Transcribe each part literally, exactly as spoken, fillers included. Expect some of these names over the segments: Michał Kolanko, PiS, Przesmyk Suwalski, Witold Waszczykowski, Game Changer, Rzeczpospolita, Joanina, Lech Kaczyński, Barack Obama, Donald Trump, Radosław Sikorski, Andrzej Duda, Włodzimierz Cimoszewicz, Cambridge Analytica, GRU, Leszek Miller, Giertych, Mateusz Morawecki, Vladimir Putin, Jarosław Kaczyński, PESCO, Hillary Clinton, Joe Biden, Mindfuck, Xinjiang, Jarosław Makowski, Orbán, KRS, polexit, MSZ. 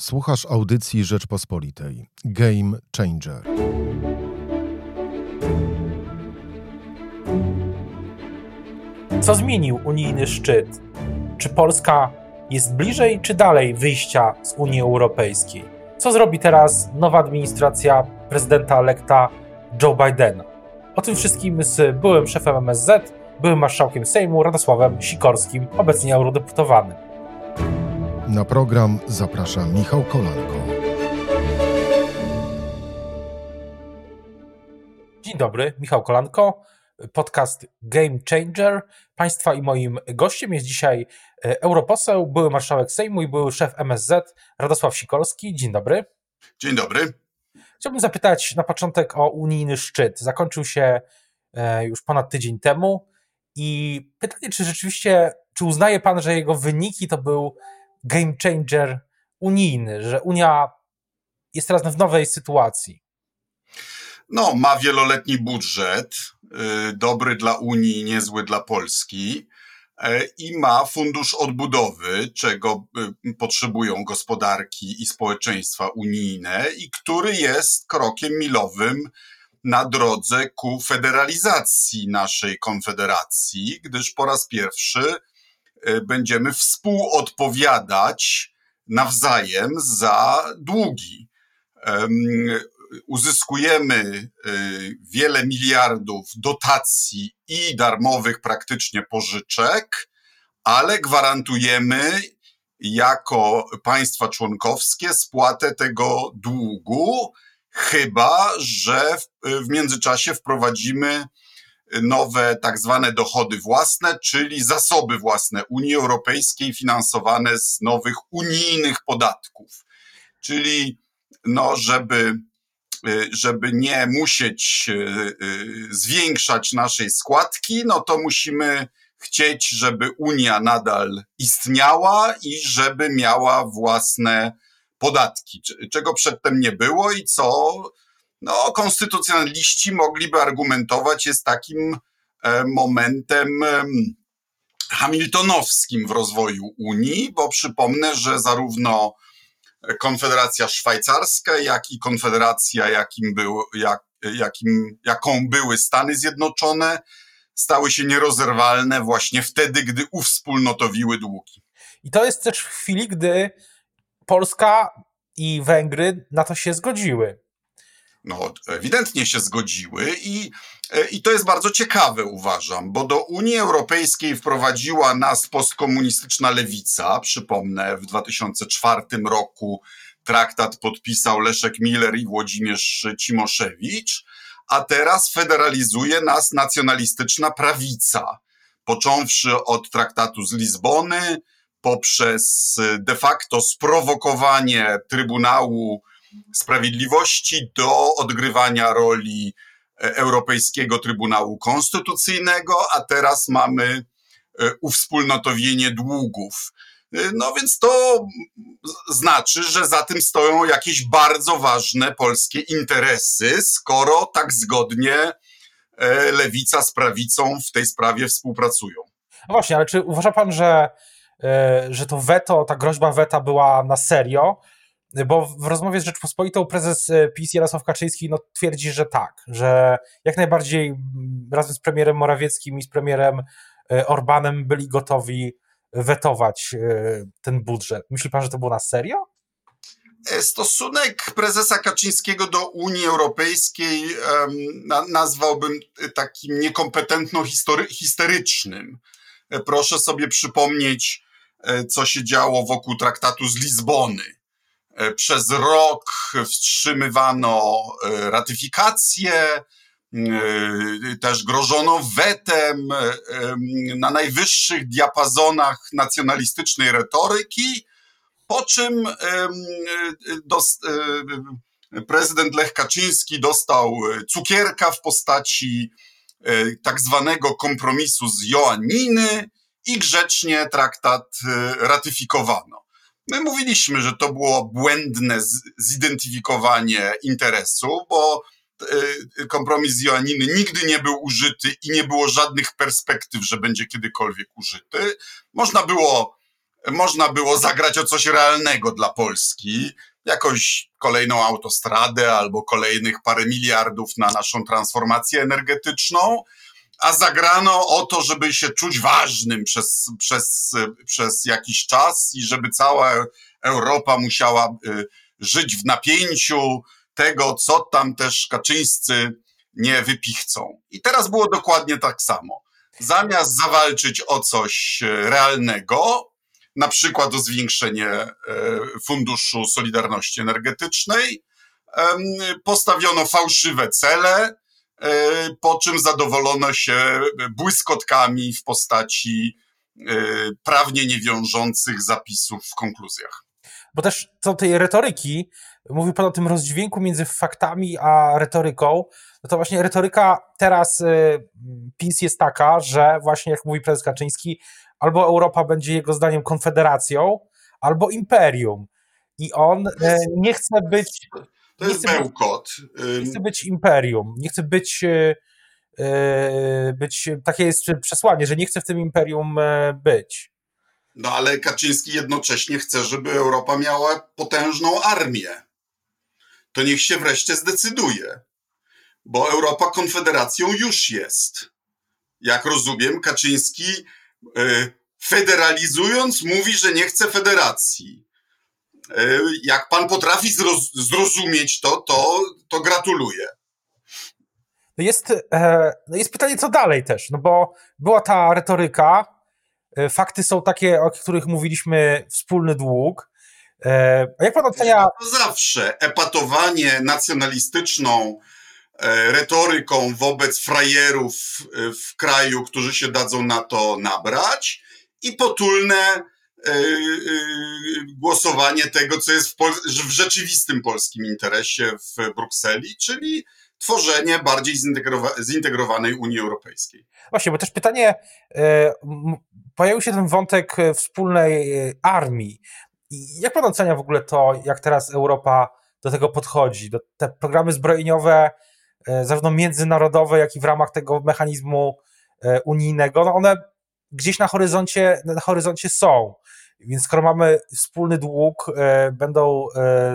Słuchasz audycji Rzeczpospolitej. Game Changer. Co zmienił unijny szczyt? Czy Polska jest bliżej, czy dalej wyjścia z Unii Europejskiej? Co zrobi teraz nowa administracja prezydenta-elekta Joe Bidena? O tym wszystkim z byłym szefem M S Z, byłym marszałkiem Sejmu Radosławem Sikorskim, obecnie eurodeputowanym. Na program zaprasza Michał Kolanko. Dzień dobry, Michał Kolanko, podcast Game Changer. Państwa i moim gościem jest dzisiaj europoseł, były marszałek Sejmu i były szef M S Z Radosław Sikorski. Dzień dobry. Dzień dobry. Chciałbym zapytać na początek o unijny szczyt. Zakończył się już ponad tydzień temu i pytanie, czy rzeczywiście, czy uznaje pan, że jego wyniki to był game changer unijny, że Unia jest teraz w nowej sytuacji? No, ma wieloletni budżet, dobry dla Unii, niezły dla Polski i ma fundusz odbudowy, czego potrzebują gospodarki i społeczeństwa unijne i który jest krokiem milowym na drodze ku federalizacji naszej konfederacji, gdyż po raz pierwszy będziemy współodpowiadać nawzajem za długi. Uzyskujemy wiele miliardów dotacji i darmowych praktycznie pożyczek, ale gwarantujemy jako państwa członkowskie spłatę tego długu, chyba że w międzyczasie wprowadzimy nowe tak zwane dochody własne, czyli zasoby własne Unii Europejskiej finansowane z nowych unijnych podatków. Czyli no, żeby, żeby nie musieć zwiększać naszej składki, no to musimy chcieć, żeby Unia nadal istniała i żeby miała własne podatki, czego przedtem nie było i co... No, konstytucjonaliści mogliby argumentować, jest takim momentem hamiltonowskim w rozwoju Unii, bo przypomnę, że zarówno Konfederacja Szwajcarska, jak i Konfederacja, jakim był, jak, jakim, jaką były Stany Zjednoczone, stały się nierozerwalne właśnie wtedy, gdy uwspólnotowiły długi. I to jest też w chwili, gdy Polska i Węgry na to się zgodziły. No, ewidentnie się zgodziły i, i to jest bardzo ciekawe, uważam, bo do Unii Europejskiej wprowadziła nas postkomunistyczna lewica. Przypomnę, w dwa tysiące czwartym roku traktat podpisał Leszek Miller i Włodzimierz Cimoszewicz, a teraz federalizuje nas nacjonalistyczna prawica, począwszy od traktatu z Lizbony, poprzez de facto sprowokowanie Trybunału Sprawiedliwości do odgrywania roli Europejskiego Trybunału Konstytucyjnego, a teraz mamy uwspólnotowienie długów. No więc to znaczy, że za tym stoją jakieś bardzo ważne polskie interesy, skoro tak zgodnie lewica z prawicą w tej sprawie współpracują. No właśnie, ale czy uważa pan, że, że to weto, ta groźba weta była na serio? Bo w rozmowie z Rzeczpospolitą prezes PiS Jarosław Kaczyński no, twierdzi, że tak, że jak najbardziej razem z premierem Morawieckim i z premierem Orbánem byli gotowi wetować ten budżet. Myśli pan, że to było na serio? Stosunek prezesa Kaczyńskiego do Unii Europejskiej um, nazwałbym takim niekompetentno-histerycznym. Proszę sobie przypomnieć, co się działo wokół traktatu z Lizbony. Przez rok wstrzymywano ratyfikację, też grożono wetem na najwyższych diapazonach nacjonalistycznej retoryki, po czym prezydent Lech Kaczyński dostał cukierka w postaci tak zwanego kompromisu z Joanniny i grzecznie traktat ratyfikowano. My mówiliśmy, że to było błędne zidentyfikowanie interesu, bo kompromis z Joanniny nigdy nie był użyty i nie było żadnych perspektyw, że będzie kiedykolwiek użyty. Można było można było zagrać o coś realnego dla Polski, jakąś kolejną autostradę albo kolejnych parę miliardów na naszą transformację energetyczną, a zagrano o to, żeby się czuć ważnym przez, przez, przez jakiś czas i żeby cała Europa musiała żyć w napięciu tego, co tam też Kaczyńscy nie wypichcą. I teraz było dokładnie tak samo. Zamiast zawalczyć o coś realnego, na przykład o zwiększenie Funduszu Solidarności Energetycznej, postawiono fałszywe cele, po czym zadowolono się błyskotkami w postaci prawnie niewiążących zapisów w konkluzjach. Bo też co tej retoryki, mówił pan o tym rozdźwięku między faktami a retoryką, no to właśnie retoryka teraz y, PiS jest taka, że właśnie jak mówi prezes Kaczyński, albo Europa będzie jego zdaniem konfederacją, albo imperium. I on y, nie chce być... To jest bełkot. Nie chce być imperium, nie chce być... Y, y, być takie jest przesłanie, że nie chce w tym imperium y, być. No ale Kaczyński jednocześnie chce, żeby Europa miała potężną armię. To niech się wreszcie zdecyduje, bo Europa konfederacją już jest. Jak rozumiem, Kaczyński yy, federalizując mówi, że nie chce federacji. Yy, jak pan potrafi zroz- zrozumieć to, to, to gratuluję. No jest, yy, jest pytanie, co dalej też, no bo była ta retoryka, fakty są takie, o których mówiliśmy, wspólny dług. A jak pan ocenia... To zawsze epatowanie nacjonalistyczną retoryką wobec frajerów w kraju, którzy się dadzą na to nabrać, i potulne głosowanie tego, co jest w, pol- w rzeczywistym polskim interesie w Brukseli, czyli tworzenie bardziej zintegrowa- zintegrowanej Unii Europejskiej. Właśnie, bo też pytanie, y, pojawił się ten wątek wspólnej armii. Jak pan ocenia w ogóle to, jak teraz Europa do tego podchodzi? Do te programy zbrojeniowe, y, zarówno międzynarodowe, jak i w ramach tego mechanizmu y, unijnego, no one gdzieś na horyzoncie, na horyzoncie są. Więc skoro mamy wspólny dług, y, będą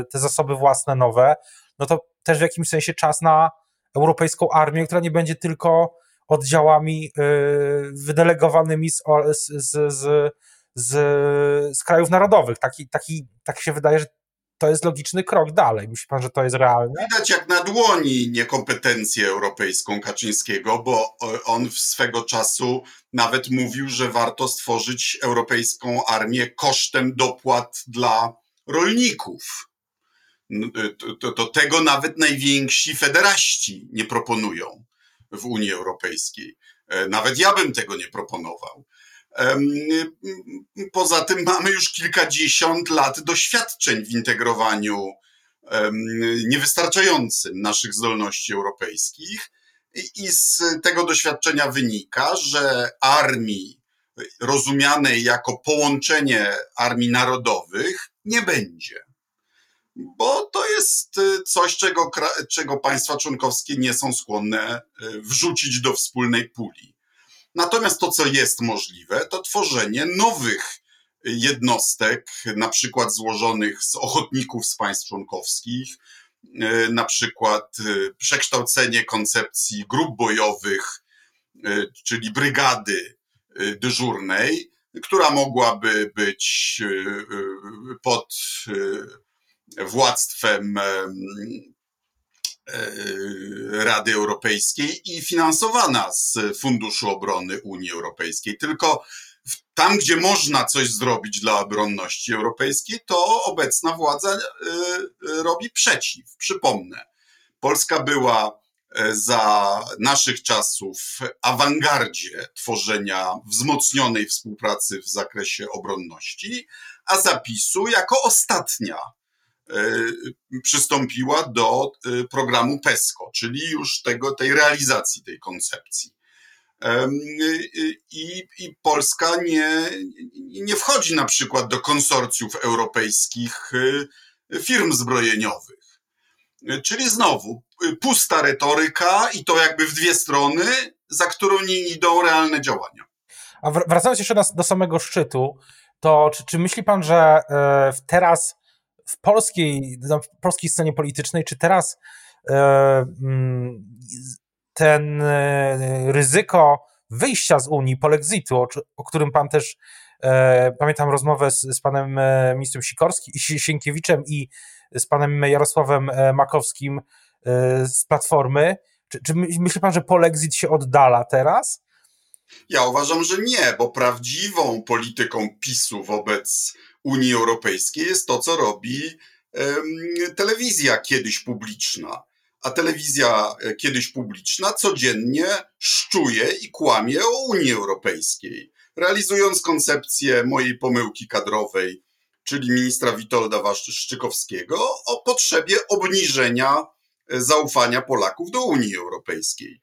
y, te zasoby własne nowe, no to też w jakimś sensie czas na europejską armię, która nie będzie tylko oddziałami yy, wydelegowanymi z, z, z, z, z krajów narodowych. Taki, taki, tak się wydaje, że to jest logiczny krok dalej. Myśli pan, że to jest realne? Widać jak na dłoni niekompetencję europejską Kaczyńskiego, bo on swego czasu nawet mówił, że warto stworzyć europejską armię kosztem dopłat dla rolników. To, to, to tego nawet najwięksi federaści nie proponują w Unii Europejskiej. Nawet ja bym tego nie proponował. Poza tym mamy już kilkadziesiąt lat doświadczeń w integrowaniu niewystarczającym naszych zdolności europejskich i z tego doświadczenia wynika, że armii rozumianej jako połączenie armii narodowych nie będzie. Bo to jest coś, czego, czego państwa członkowskie nie są skłonne wrzucić do wspólnej puli. Natomiast to, co jest możliwe, to tworzenie nowych jednostek, na przykład złożonych z ochotników z państw członkowskich, na przykład przekształcenie koncepcji grup bojowych, czyli brygady dyżurnej, która mogłaby być pod władztwem Rady Europejskiej i finansowana z Funduszu Obrony Unii Europejskiej. Tylko tam, gdzie można coś zrobić dla obronności europejskiej, to obecna władza robi przeciw. Przypomnę, Polska była za naszych czasów w awangardzie tworzenia wzmocnionej współpracy w zakresie obronności, a zapisu jako ostatnia przystąpiła do programu PESCO, czyli już tego, tej realizacji tej koncepcji. I, i Polska nie, nie wchodzi na przykład do konsorcjów europejskich firm zbrojeniowych. Czyli znowu pusta retoryka i to jakby w dwie strony, za którą nie idą realne działania. A wracając jeszcze do samego szczytu, to czy, czy myśli pan, że teraz w polskiej, na polskiej scenie politycznej, czy teraz ten ryzyko wyjścia z Unii, polexitu, o, o którym pan też, e, pamiętam rozmowę z, z panem ministrem Sikorskim, Sienkiewiczem i z panem Jarosławem Makowskim e, z Platformy. Czy, czy myśli pan, że polexit się oddala teraz? Ja uważam, że nie, bo prawdziwą polityką PiSu wobec Unii Europejskiej jest to, co robi em, telewizja kiedyś publiczna. A telewizja kiedyś publiczna codziennie szczuje i kłamie o Unii Europejskiej, realizując koncepcję mojej pomyłki kadrowej, czyli ministra Witolda Waszczykowskiego, o potrzebie obniżenia zaufania Polaków do Unii Europejskiej.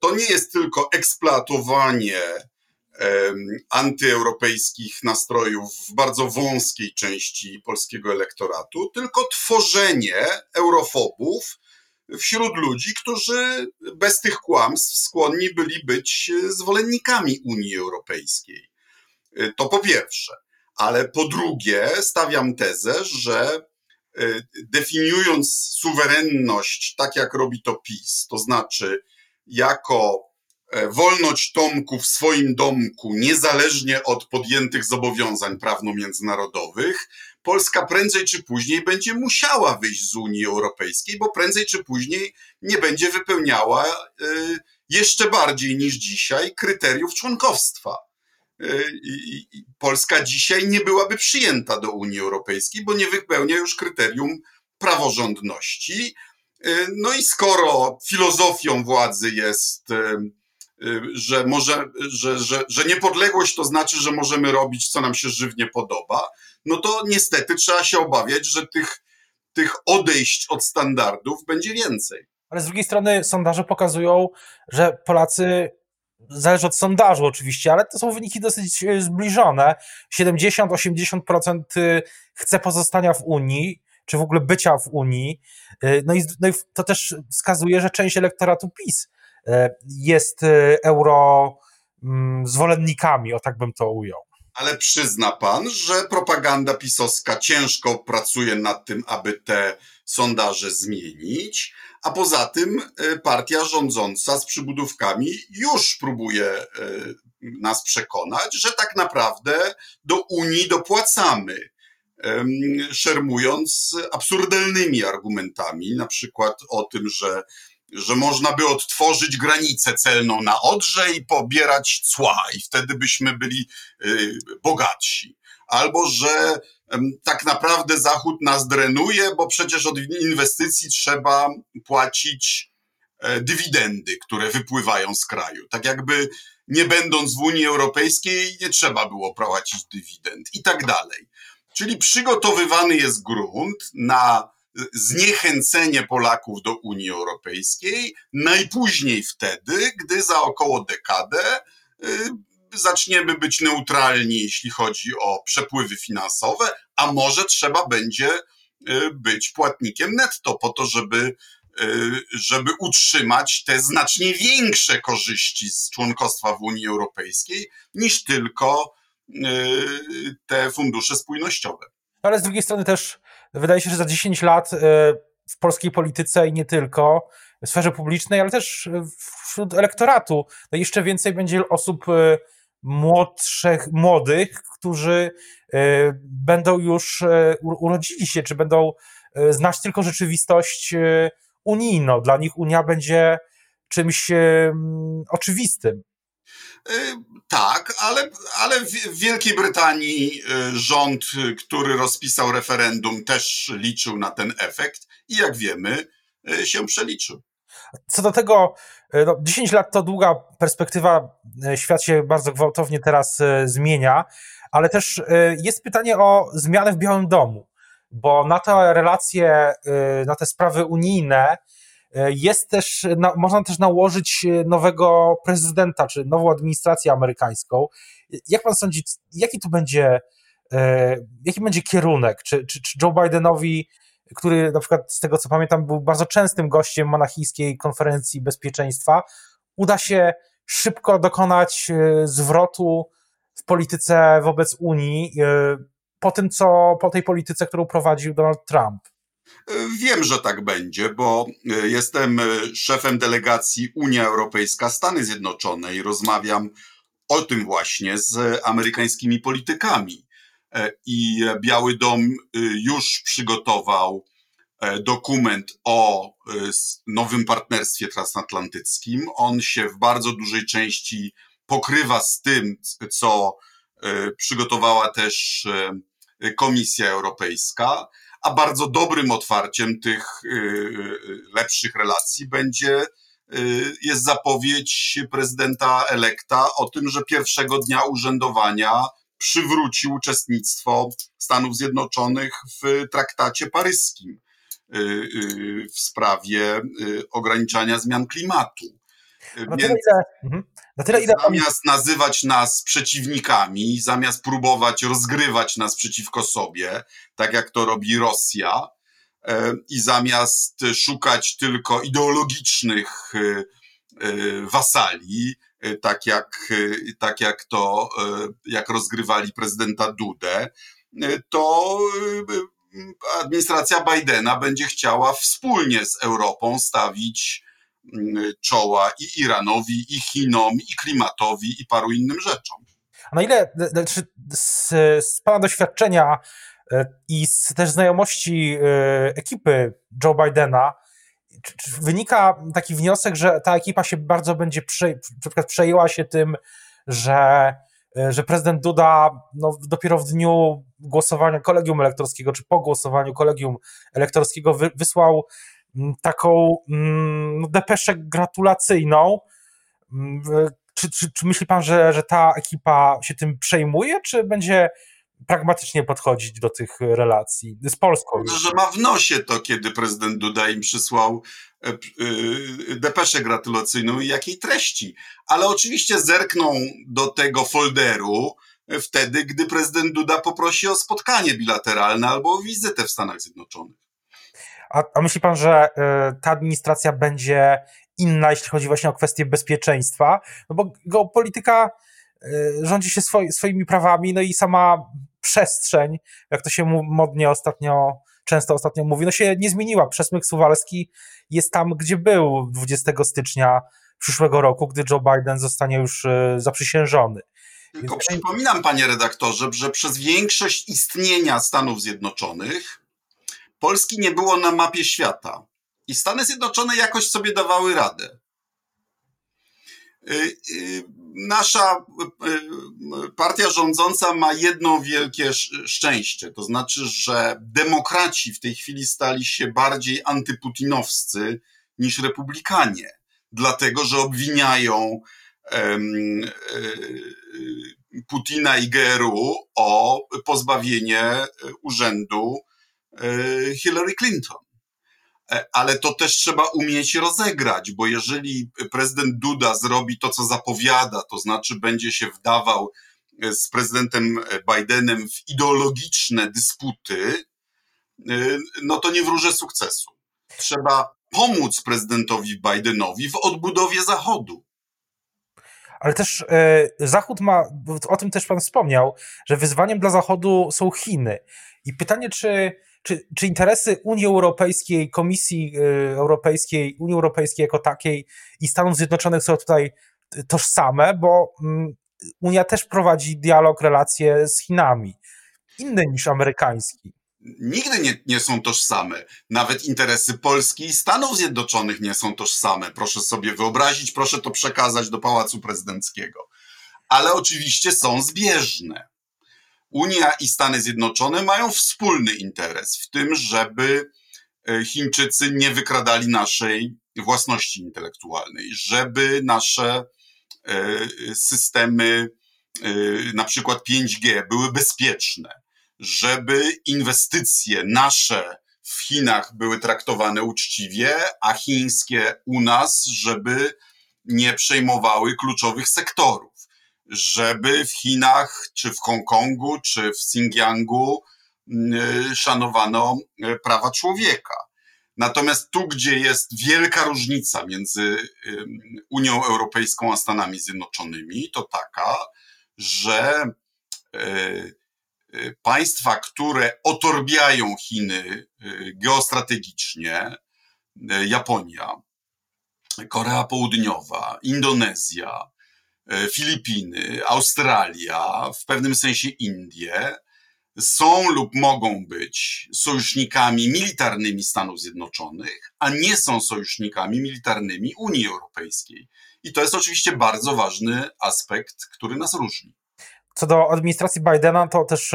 To nie jest tylko eksploatowanie antyeuropejskich nastrojów w bardzo wąskiej części polskiego elektoratu, tylko tworzenie eurofobów wśród ludzi, którzy bez tych kłamstw skłonni byli być zwolennikami Unii Europejskiej. To po pierwsze. Ale po drugie stawiam tezę, że definiując suwerenność tak, jak robi to PiS, to znaczy jako wolność Tomku w swoim domku, niezależnie od podjętych zobowiązań prawno-międzynarodowych, Polska prędzej czy później będzie musiała wyjść z Unii Europejskiej, bo prędzej czy później nie będzie wypełniała y, jeszcze bardziej niż dzisiaj kryteriów członkostwa. Y, y, Polska dzisiaj nie byłaby przyjęta do Unii Europejskiej, bo nie wypełnia już kryterium praworządności. Y, no i skoro filozofią władzy jest... Y, Że, może, że, że, że niepodległość to znaczy, że możemy robić, co nam się żywnie podoba, no to niestety trzeba się obawiać, że tych, tych odejść od standardów będzie więcej. Ale z drugiej strony sondaże pokazują, że Polacy, zależy od sondażu oczywiście, ale to są wyniki dosyć zbliżone. siedemdziesiąt do osiemdziesięciu procent chce pozostania w Unii, czy w ogóle bycia w Unii. No i, no i to też wskazuje, że część elektoratu PiS jest euro zwolennikami, o tak bym to ujął. Ale przyzna pan, że propaganda pisowska ciężko pracuje nad tym, aby te sondaże zmienić, a poza tym partia rządząca z przybudówkami już próbuje nas przekonać, że tak naprawdę do Unii dopłacamy, szermując absurdalnymi argumentami, na przykład o tym, że że można by odtworzyć granicę celną na Odrze i pobierać cła i wtedy byśmy byli y, bogatsi. Albo, że y, tak naprawdę Zachód nas drenuje, bo przecież od inwestycji trzeba płacić y, dywidendy, które wypływają z kraju. Tak jakby nie będąc w Unii Europejskiej nie trzeba było płacić dywidend i tak dalej. Czyli przygotowywany jest grunt na zniechęcenie Polaków do Unii Europejskiej, najpóźniej wtedy, gdy za około dekadę zaczniemy być neutralni, jeśli chodzi o przepływy finansowe, a może trzeba będzie być płatnikiem netto po to, żeby, żeby utrzymać te znacznie większe korzyści z członkostwa w Unii Europejskiej niż tylko te fundusze spójnościowe. Ale z drugiej strony też wydaje się, że za dziesięć lat w polskiej polityce i nie tylko, w sferze publicznej, ale też wśród elektoratu, no jeszcze więcej będzie osób młodszych, młodych, którzy będą już urodzili się, czy będą znać tylko rzeczywistość unijną. Dla nich Unia będzie czymś oczywistym. Tak, ale, ale w Wielkiej Brytanii rząd, który rozpisał referendum, też liczył na ten efekt i jak wiemy się przeliczył. Co do tego, no dziesięć lat to długa perspektywa, świat się bardzo gwałtownie teraz zmienia, ale też jest pytanie o zmianę w Białym Domu, bo na te relacje, na te sprawy unijne jest też, można też nałożyć nowego prezydenta, czy nową administrację amerykańską. Jak pan sądzi, jaki to będzie, jaki będzie kierunek? Czy, czy, czy Joe Bidenowi, który na przykład z tego co pamiętam był bardzo częstym gościem monachijskiej konferencji bezpieczeństwa, uda się szybko dokonać zwrotu w polityce wobec Unii po tym, co po tej polityce, którą prowadził Donald Trump? Wiem, że tak będzie, bo jestem szefem delegacji Unia Europejska Stany Zjednoczone i rozmawiam o tym właśnie z amerykańskimi politykami. I Biały Dom już przygotował dokument o nowym partnerstwie transatlantyckim. On się w bardzo dużej części pokrywa z tym, co przygotowała też Komisja Europejska, a bardzo dobrym otwarciem tych lepszych relacji będzie jest zapowiedź prezydenta elekta o tym, że pierwszego dnia urzędowania przywróci uczestnictwo Stanów Zjednoczonych w traktacie paryskim w sprawie ograniczania zmian klimatu. Na tyle, ile, na tyle, ile... Zamiast nazywać nas przeciwnikami, zamiast próbować rozgrywać nas przeciwko sobie, tak jak to robi Rosja, i zamiast szukać tylko ideologicznych wasali, tak jak, tak jak to, jak rozgrywali prezydenta Dudę, to administracja Bidena będzie chciała wspólnie z Europą stawić czoła i Iranowi, i Chinom, i klimatowi, i paru innym rzeczom. A na ile z, z pana doświadczenia i z też znajomości ekipy Joe Bidena, czy, czy wynika taki wniosek, że ta ekipa się bardzo będzie prze, przejęła się tym, że, że prezydent Duda no, dopiero w dniu głosowania kolegium elektorskiego, czy po głosowaniu kolegium elektorskiego wy, wysłał taką mm, depeszę gratulacyjną. Czy, czy, czy myśli pan, że, że ta ekipa się tym przejmuje, czy będzie pragmatycznie podchodzić do tych relacji z Polską? Że ma w nosie to, kiedy prezydent Duda im przysłał depeszę gratulacyjną i jakiej treści. Ale oczywiście zerkną do tego folderu wtedy, gdy prezydent Duda poprosi o spotkanie bilateralne albo o wizytę w Stanach Zjednoczonych. A, a myśli pan, że y, ta administracja będzie inna, jeśli chodzi właśnie o kwestie bezpieczeństwa? No bo geopolityka y, rządzi się swoi, swoimi prawami, no i sama przestrzeń, jak to się modnie ostatnio, często ostatnio mówi, no się nie zmieniła. Przesmyk suwalski jest tam, gdzie był dwudziestego stycznia przyszłego roku, gdy Joe Biden zostanie już y, zaprzysiężony. Tylko Więc... przypominam, panie redaktorze, że przez większość istnienia Stanów Zjednoczonych Polski nie było na mapie świata i Stany Zjednoczone jakoś sobie dawały radę. Nasza partia rządząca ma jedno wielkie szczęście, to znaczy, że demokraci w tej chwili stali się bardziej antyputinowscy niż republikanie, dlatego że obwiniają Putina i G R U o pozbawienie urzędu Hillary Clinton. Ale to też trzeba umieć rozegrać, bo jeżeli prezydent Duda zrobi to, co zapowiada, to znaczy będzie się wdawał z prezydentem Bidenem w ideologiczne dysputy, no to nie wróży sukcesu. Trzeba pomóc prezydentowi Bidenowi w odbudowie Zachodu. Ale też Zachód ma, o tym też pan wspomniał, że wyzwaniem dla Zachodu są Chiny. I pytanie, czy Czy, czy interesy Unii Europejskiej, Komisji Europejskiej, Unii Europejskiej jako takiej i Stanów Zjednoczonych są tutaj tożsame, bo Unia też prowadzi dialog, relacje z Chinami, inny niż amerykański. Nigdy nie, nie są tożsame. Nawet interesy Polski i Stanów Zjednoczonych nie są tożsame. Proszę sobie wyobrazić, proszę to przekazać do Pałacu Prezydenckiego. Ale oczywiście są zbieżne. Unia i Stany Zjednoczone mają wspólny interes w tym, żeby Chińczycy nie wykradali naszej własności intelektualnej, żeby nasze systemy, na przykład pięć G, były bezpieczne, żeby inwestycje nasze w Chinach były traktowane uczciwie, a chińskie u nas, żeby nie przejmowały kluczowych sektorów. Żeby w Chinach, czy w Hongkongu, czy w Xinjiangu szanowano prawa człowieka. Natomiast tu, gdzie jest wielka różnica między Unią Europejską a Stanami Zjednoczonymi, to taka, że państwa, które otorbiają Chiny geostrategicznie, Japonia, Korea Południowa, Indonezja, Filipiny, Australia, w pewnym sensie Indie, są lub mogą być sojusznikami militarnymi Stanów Zjednoczonych, a nie są sojusznikami militarnymi Unii Europejskiej. I to jest oczywiście bardzo ważny aspekt, który nas różni. Co do administracji Bidena, to też,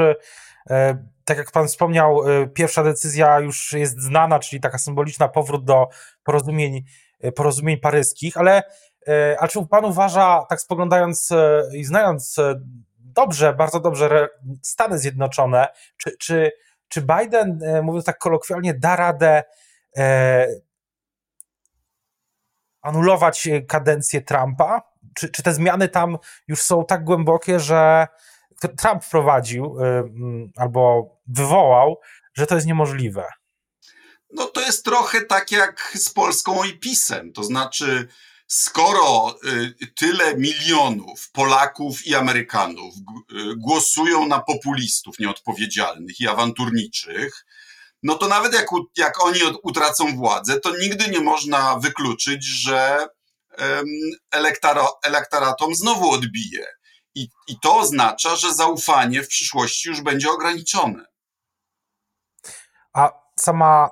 tak jak pan wspomniał, pierwsza decyzja już jest znana, czyli taka symboliczna powrót do porozumień, porozumień paryskich, ale a czy pan uważa, tak spoglądając i znając dobrze, bardzo dobrze Stany Zjednoczone, czy, czy, czy Biden, mówiąc tak kolokwialnie, da radę e, anulować kadencję Trumpa? Czy, czy te zmiany tam już są tak głębokie, że Trump wprowadził e, albo wywołał, że to jest niemożliwe? No to jest trochę tak jak z Polską i PiS-em, to znaczy skoro tyle milionów Polaków i Amerykanów głosują na populistów nieodpowiedzialnych i awanturniczych, no to nawet jak, jak oni utracą władzę, to nigdy nie można wykluczyć, że elektoratom znowu odbije. I, i to oznacza, że zaufanie w przyszłości już będzie ograniczone. A, sama,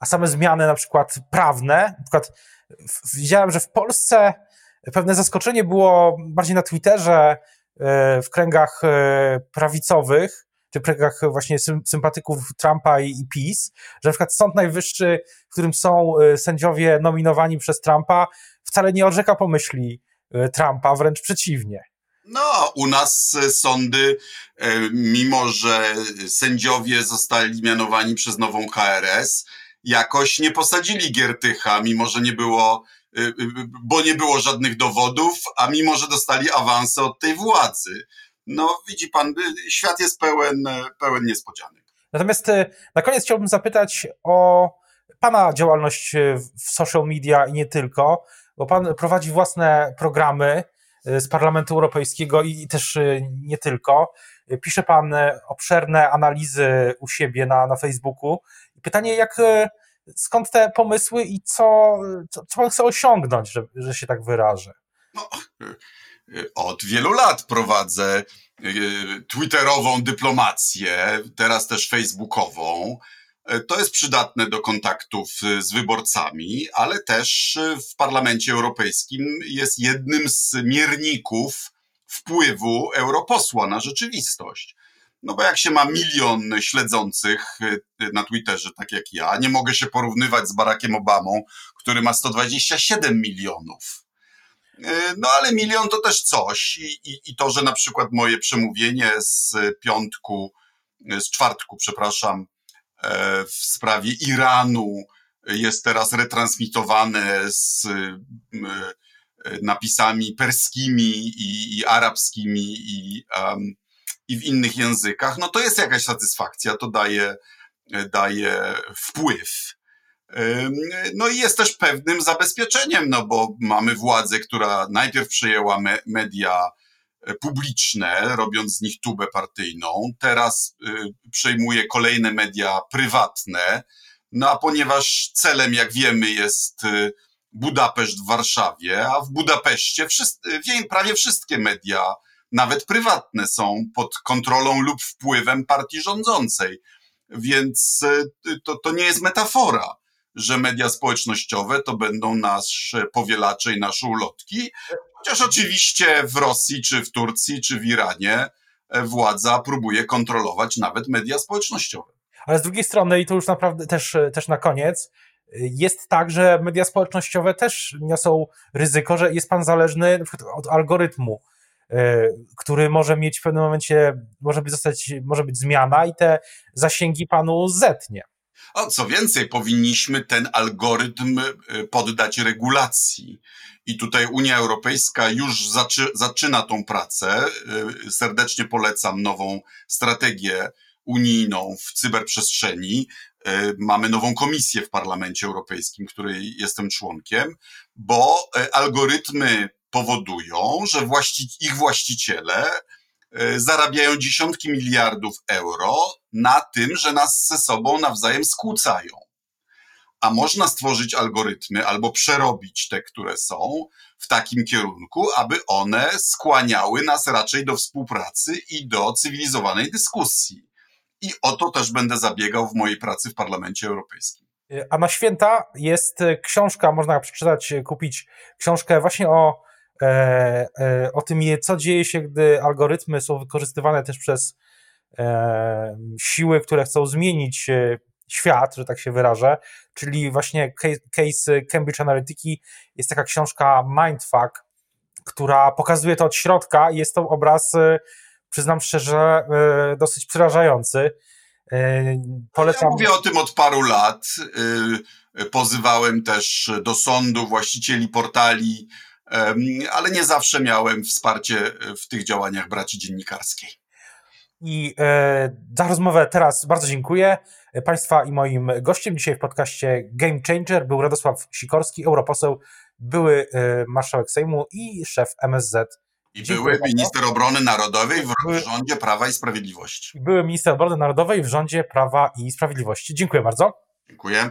a same zmiany na przykład prawne, na przykład widziałem, że w Polsce pewne zaskoczenie było bardziej na Twitterze, w kręgach prawicowych, czy w kręgach właśnie sympatyków Trumpa i PiS, że na przykład Sąd Najwyższy, w którym są sędziowie nominowani przez Trumpa, wcale nie orzeka pomyśli Trumpa, wręcz przeciwnie. No, u nas sądy, mimo że sędziowie zostali mianowani przez nową K R S, jakoś nie posadzili Giertycha, mimo że nie było, bo nie było żadnych dowodów, a mimo że dostali awanse od tej władzy. No widzi pan, świat jest pełen, pełen niespodzianek. Natomiast na koniec chciałbym zapytać o pana działalność w social media i nie tylko, bo pan prowadzi własne programy z Parlamentu Europejskiego i też nie tylko. Pisze pan obszerne analizy u siebie na, na Facebooku. Pytanie, jak, skąd te pomysły i co, co, co pan chce osiągnąć, że, że się tak wyrażę? No, od wielu lat prowadzę twitterową dyplomację, teraz też facebookową. To jest przydatne do kontaktów z wyborcami, ale też w Parlamencie Europejskim jest jednym z mierników wpływu europosła na rzeczywistość. No bo jak się ma milion śledzących na Twitterze, tak jak ja, nie mogę się porównywać z Barackiem Obamą, który ma sto dwadzieścia siedem milionów. No ale milion to też coś i, i, i to, że na przykład moje przemówienie z piątku, z czwartku, przepraszam, w sprawie Iranu jest teraz retransmitowane z napisami perskimi i, i arabskimi i... Um, i w innych językach, no to jest jakaś satysfakcja, to daje, daje wpływ. No i jest też pewnym zabezpieczeniem, no bo mamy władzę, która najpierw przejęła me- media publiczne, robiąc z nich tubę partyjną, teraz y, przejmuje kolejne media prywatne, no a ponieważ celem, jak wiemy, jest Budapeszt w Warszawie, a w Budapeszcie wszyscy, prawie wszystkie media, nawet prywatne, są pod kontrolą lub wpływem partii rządzącej. Więc to, to nie jest metafora, że media społecznościowe to będą nasze powielacze i nasze ulotki, chociaż oczywiście w Rosji, czy w Turcji, czy w Iranie władza próbuje kontrolować nawet media społecznościowe. Ale z drugiej strony, i to już naprawdę też, też na koniec, jest tak, że media społecznościowe też niosą ryzyko, że jest pan zależny na przykład od algorytmu, który może mieć w pewnym momencie, może być, zostać, może być zmiana i te zasięgi panu zetnie. A co więcej, powinniśmy ten algorytm poddać regulacji. I tutaj Unia Europejska już zaczy, zaczyna tą pracę. Serdecznie polecam nową strategię unijną w cyberprzestrzeni. Mamy nową komisję w Parlamencie Europejskim, której jestem członkiem, bo algorytmy powodują, że właści- ich właściciele zarabiają dziesiątki miliardów euro na tym, że nas ze sobą nawzajem skłócają. A można stworzyć algorytmy albo przerobić te, które są, w takim kierunku, aby one skłaniały nas raczej do współpracy i do cywilizowanej dyskusji. I o to też będę zabiegał w mojej pracy w Parlamencie Europejskim. A na święta jest książka, można przeczytać, kupić książkę właśnie o, e, e, o tym, co dzieje się, gdy algorytmy są wykorzystywane też przez e, siły, które chcą zmienić świat, że tak się wyrażę, czyli właśnie case, case Cambridge Analytiki. Jest taka książka Mindfuck, która pokazuje to od środka i jest to obraz, przyznam szczerze, dosyć przerażający. Polecam. Ja mówię o tym od paru lat. Pozywałem też do sądu właścicieli portali, ale nie zawsze miałem wsparcie w tych działaniach braci dziennikarskiej. I za rozmowę teraz bardzo dziękuję. Państwa i moim gościem dzisiaj w podcaście Game Changer był Radosław Sikorski, europoseł, były marszałek Sejmu i szef M S Z. I dziękuję były minister bardzo. Obrony Narodowej w były, rządzie Prawa i Sprawiedliwości. Były minister obrony narodowej w rządzie Prawa i Sprawiedliwości. Dziękuję bardzo. Dziękuję.